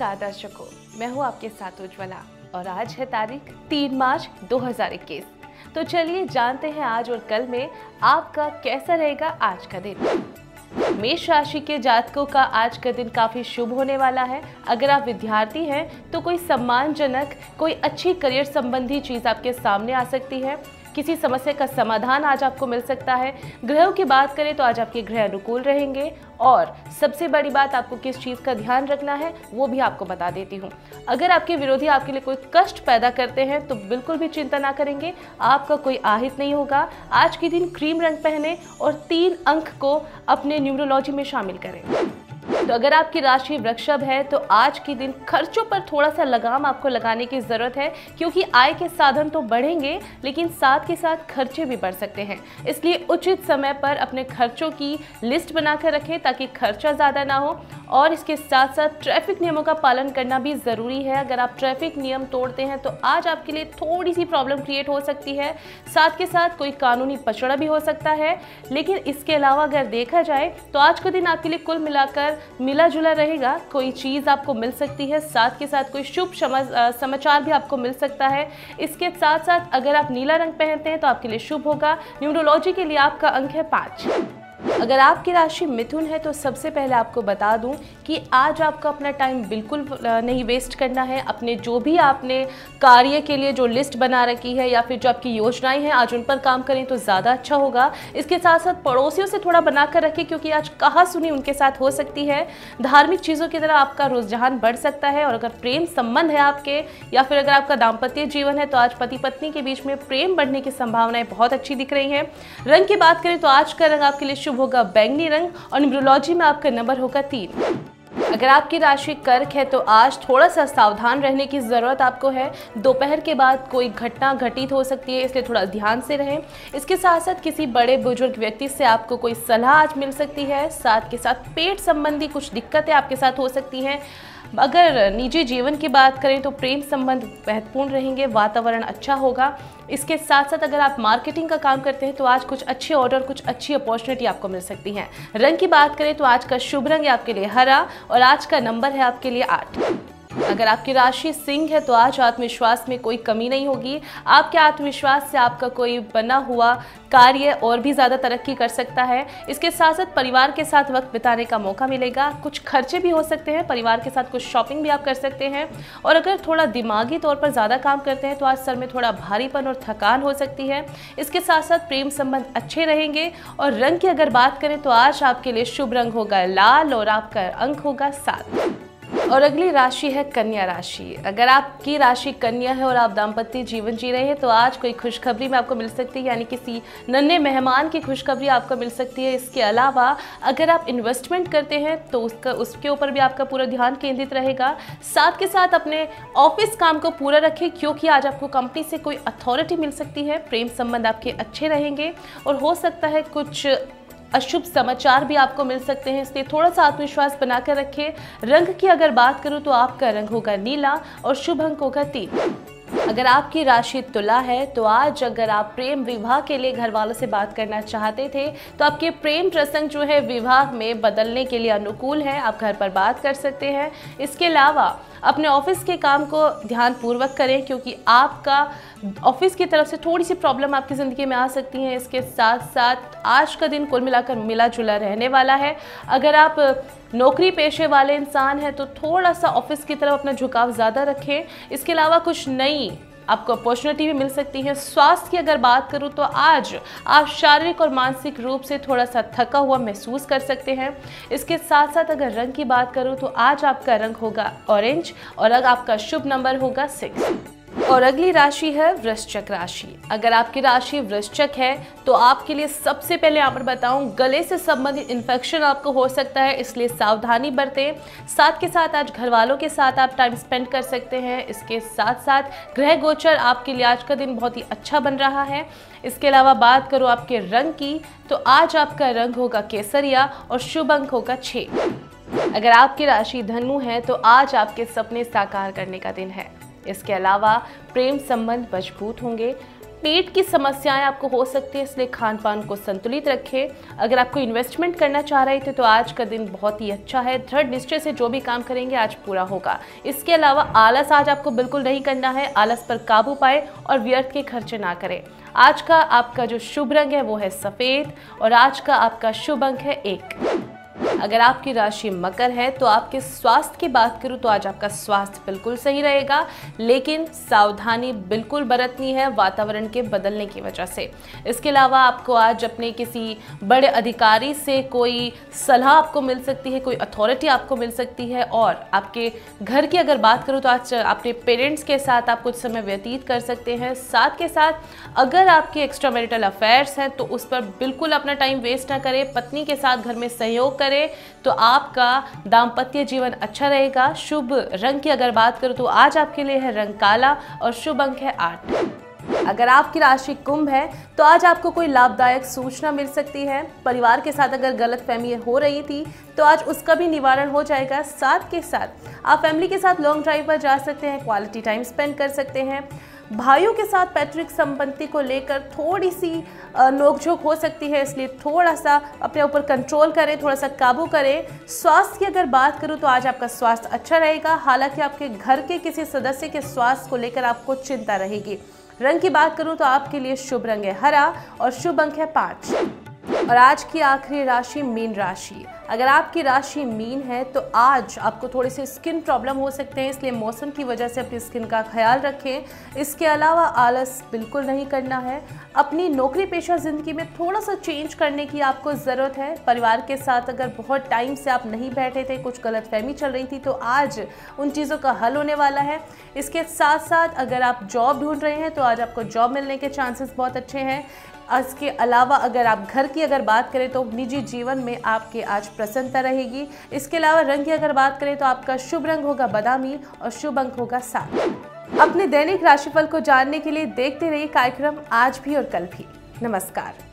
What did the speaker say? नमस्कार दर्शकों, मैं हूँ आपके साथ उज्ज्वला और आज है तारीख 3 मार्च 2021। तो चलिए जानते हैं आज और कल में आपका कैसा रहेगा आज का दिन। मेष राशि के जातकों का आज का दिन काफ़ी शुभ होने वाला है। अगर आप विद्यार्थी हैं तो कोई सम्मानजनक, कोई अच्छी करियर संबंधी चीज़ आपके सामने आ सकती है। किसी समस्या का समाधान आज आपको मिल सकता है। ग्रहों की बात करें तो आज आपके ग्रह अनुकूल रहेंगे और सबसे बड़ी बात आपको किस चीज़ का ध्यान रखना है वो भी आपको बता देती हूँ। अगर आपके विरोधी आपके लिए कोई कष्ट पैदा करते हैं तो बिल्कुल भी चिंता ना करेंगे, आपका कोई आहित नहीं होगा। आज के दिन क्रीम रंग पहने और 3 अंक को अपने न्यूमरोलॉजी में शामिल करें। तो अगर आपकी राशि वृषभ है तो आज के दिन खर्चों पर थोड़ा सा लगाम आपको लगाने की ज़रूरत है, क्योंकि आय के साधन तो बढ़ेंगे लेकिन साथ के साथ खर्चे भी बढ़ सकते हैं। इसलिए उचित समय पर अपने खर्चों की लिस्ट बनाकर रखें ताकि खर्चा ज़्यादा ना हो। और इसके साथ साथ ट्रैफिक नियमों का पालन करना भी ज़रूरी है। अगर आप ट्रैफिक नियम तोड़ते हैं तो आज आपके लिए थोड़ी सी प्रॉब्लम क्रिएट हो सकती है, साथ के साथ कोई कानूनी पचड़ा भी हो सकता है। लेकिन इसके अलावा अगर देखा जाए तो आज का दिन आपके लिए कुल मिलाकर मिला जुला रहेगा। कोई चीज़ आपको मिल सकती है, साथ के साथ कोई शुभ समाचार भी आपको मिल सकता है। इसके साथ साथ अगर आप नीला रंग पहनते हैं तो आपके लिए शुभ होगा। न्यूमरोलॉजी के लिए आपका अंक है 5। अगर आपकी राशि मिथुन है तो सबसे पहले आपको बता दूं कि आज आपको अपना टाइम बिल्कुल नहीं वेस्ट करना है। अपने जो भी आपने कार्य के लिए जो लिस्ट बना रखी है या फिर जो आपकी योजनाएं हैं आज उन पर काम करें तो ज़्यादा अच्छा होगा। इसके साथ साथ पड़ोसियों से थोड़ा बना कर रखें, क्योंकि आज कहा सुनी उनके साथ हो सकती है। धार्मिक चीज़ों की तरह आपका रुझान बढ़ सकता है। और अगर प्रेम संबंध है आपके या फिर अगर आपका दाम्पत्य जीवन है तो आज पति पत्नी के बीच में प्रेम बढ़ने की संभावनाएँ बहुत अच्छी दिख रही हैं। रंग की बात करें तो आज का रंग आपके लिए शुभ होगा बैंगनी रंग और न्यूमरोलॉजी में आपका नंबर होगा 3। अगर आपकी राशि कर्क है तो आज थोड़ा सा सावधान रहने की ज़रूरत आपको है। दोपहर के बाद कोई घटना घटित हो सकती है, इसलिए थोड़ा ध्यान से रहें। इसके साथ साथ किसी बड़े बुजुर्ग व्यक्ति से आपको कोई सलाह आज मिल सकती है। साथ के साथ पेट संबंधी कुछ दिक्कतें आपके साथ हो सकती हैं। अगर निजी जीवन की बात करें तो प्रेम संबंध महत्वपूर्ण रहेंगे, वातावरण अच्छा होगा। इसके साथ साथ अगर आप मार्केटिंग का काम करते हैं तो आज कुछ अच्छे ऑर्डर, कुछ अच्छी अपॉर्चुनिटी आपको मिल सकती हैं। रंग की बात करें तो आज का शुभ रंग है आपके लिए हरा और आज का नंबर है आपके लिए 8। अगर आपकी राशि सिंह है तो आज आत्मविश्वास में कोई कमी नहीं होगी। आपके आत्मविश्वास से आपका कोई बना हुआ कार्य और भी ज़्यादा तरक्की कर सकता है। इसके साथ साथ परिवार के साथ वक्त बिताने का मौका मिलेगा। कुछ खर्चे भी हो सकते हैं, परिवार के साथ कुछ शॉपिंग भी आप कर सकते हैं। और अगर थोड़ा दिमागी तौर पर ज़्यादा काम करते हैं तो आज सर में थोड़ा भारीपन और थकान हो सकती है। इसके साथ साथ प्रेम संबंध अच्छे रहेंगे। और रंग की अगर बात करें तो आज आपके लिए शुभ रंग होगा लाल और आपका अंक होगा 7। और अगली राशि है कन्या राशि। अगर आपकी राशि कन्या है और आप दाम्पत्य जीवन जी रहे हैं तो आज कोई खुशखबरी में आपको मिल सकती है, यानी किसी नन्हे मेहमान की खुशखबरी आपको मिल सकती है। इसके अलावा अगर आप इन्वेस्टमेंट करते हैं तो उसके ऊपर भी आपका पूरा ध्यान केंद्रित रहेगा। साथ के साथ अपने ऑफिस काम को पूरा रखें, क्योंकि आज आपको कंपनी से कोई अथॉरिटी मिल सकती है। प्रेम संबंध आपके अच्छे रहेंगे और हो सकता है कुछ अशुभ समाचार भी आपको मिल सकते हैं, इसलिए थोड़ा सा आत्मविश्वास बनाकर रखें। रंग की अगर बात करूं तो आपका रंग होगा नीला और शुभ अंक होगा 3। अगर आपकी राशि तुला है तो आज अगर आप प्रेम विवाह के लिए घर वालों से बात करना चाहते थे तो आपके प्रेम प्रसंग जो है विवाह में बदलने के लिए अनुकूल है। आप घर पर बात कर सकते हैं। इसके अलावा अपने ऑफिस के काम को ध्यानपूर्वक करें, क्योंकि आपका ऑफिस की तरफ से थोड़ी सी प्रॉब्लम आपकी ज़िंदगी में आ सकती है। इसके साथ साथ आज का दिन कुल मिलाकर मिला जुला रहने वाला है। अगर आप नौकरी पेशे वाले इंसान हैं तो थोड़ा सा ऑफिस की तरफ अपना झुकाव ज़्यादा रखें। इसके अलावा कुछ नई आपको अपॉर्चुनिटी भी मिल सकती है। स्वास्थ्य की अगर बात करूं तो आज आप शारीरिक और मानसिक रूप से थोड़ा सा थका हुआ महसूस कर सकते हैं। इसके साथ साथ अगर रंग की बात करूं तो आज आपका रंग होगा ऑरेंज और आपका शुभ नंबर होगा 6। और अगली राशि है वृश्चिक राशि। अगर आपकी राशि वृश्चिक है तो आपके लिए सबसे पहले यहाँ पर बताऊँ गले से संबंधित इन्फेक्शन आपको हो सकता है, इसलिए सावधानी बरतें। साथ के साथ आज घर वालों के साथ आप टाइम स्पेंड कर सकते हैं। इसके साथ साथ ग्रह गोचर आपके लिए आज का दिन बहुत ही अच्छा बन रहा है। इसके अलावा बात करो आपके रंग की तो आज आपका रंग होगा केसरिया और शुभ अंक होगा 6। अगर आपकी राशि धनु है तो आज आपके सपने साकार करने का दिन है। इसके अलावा प्रेम संबंध मजबूत होंगे। पेट की समस्याएं आपको हो सकती है, इसलिए खान पान को संतुलित रखें। अगर आपको इन्वेस्टमेंट करना चाह रहे थे तो आज का दिन बहुत ही अच्छा है। दृढ़ निश्चय से जो भी काम करेंगे आज पूरा होगा। इसके अलावा आलस आज आपको बिल्कुल नहीं करना है। आलस पर काबू पाए और व्यर्थ के खर्चे ना करें। आज का आपका जो शुभ रंग है वो है सफ़ेद और आज का आपका शुभ अंक है 1। अगर आपकी राशि मकर है तो आपके स्वास्थ्य की बात करूं तो आज आपका स्वास्थ्य बिल्कुल सही रहेगा, लेकिन सावधानी बिल्कुल बरतनी है वातावरण के बदलने की वजह से। इसके अलावा आपको आज अपने किसी बड़े अधिकारी से कोई सलाह आपको मिल सकती है, कोई अथॉरिटी आपको मिल सकती है। और आपके घर की अगर बात करूं तो आज अपने पेरेंट्स के साथ आप कुछ समय व्यतीत कर सकते हैं। साथ के साथ अगर आपके एक्स्ट्रा मैरिटल अफेयर्स हैं तो उस पर बिल्कुल अपना टाइम वेस्ट ना करें। पत्नी के साथ घर में सहयोग करें तो आपका दाम्पत्य जीवन अच्छा रहेगा। शुभ रंग की अगर बात करूं तो आज आपके लिए है रंग काला और शुभ अंक है 8। अगर आपकी राशि कुंभ है तो आज आपको कोई लाभदायक सूचना मिल सकती है। परिवार के साथ अगर गलतफहमी हो रही थी तो आज उसका भी निवारण हो जाएगा। साथ के साथ आप फैमिली के साथ लॉन्ग ड्राइव पर जा सकते हैं, क्वालिटी टाइम स्पेंड कर सकते हैं। भाइयों के साथ पैतृक संपत्ति को लेकर थोड़ी सी नोकझोंक हो सकती है, इसलिए थोड़ा सा अपने ऊपर कंट्रोल करें, थोड़ा सा काबू करें। स्वास्थ्य की अगर बात करूं तो आज आपका स्वास्थ्य अच्छा रहेगा, हालांकि आपके घर के किसी सदस्य के स्वास्थ्य को लेकर आपको चिंता रहेगी। रंग की बात करूं तो आपके लिए शुभ रंग है हरा और शुभ अंक है 5। और आज की आखिरी राशि मीन राशि। अगर आपकी राशि मीन है तो आज आपको थोड़े से स्किन प्रॉब्लम हो सकते हैं, इसलिए मौसम की वजह से अपनी स्किन का ख्याल रखें। इसके अलावा आलस बिल्कुल नहीं करना है। अपनी नौकरी पेशा ज़िंदगी में थोड़ा सा चेंज करने की आपको ज़रूरत है। परिवार के साथ अगर बहुत टाइम से आप नहीं बैठे थे, कुछ गलतफहमी चल रही थी, तो आज उन चीज़ों का हल होने वाला है। इसके साथ साथ अगर आप जॉब ढूंढ रहे हैं तो आज आपको जॉब मिलने के चांसेस बहुत अच्छे हैं। इसके अलावा अगर आप घर की अगर बात करें तो निजी जीवन में आपके आज प्रसन्नता रहेगी। इसके अलावा रंग की अगर बात करें तो आपका शुभ रंग होगा बादामी और शुभ अंक होगा 7। अपने दैनिक राशिफल को जानने के लिए देखते रहिए कार्यक्रम आज भी और कल भी। नमस्कार।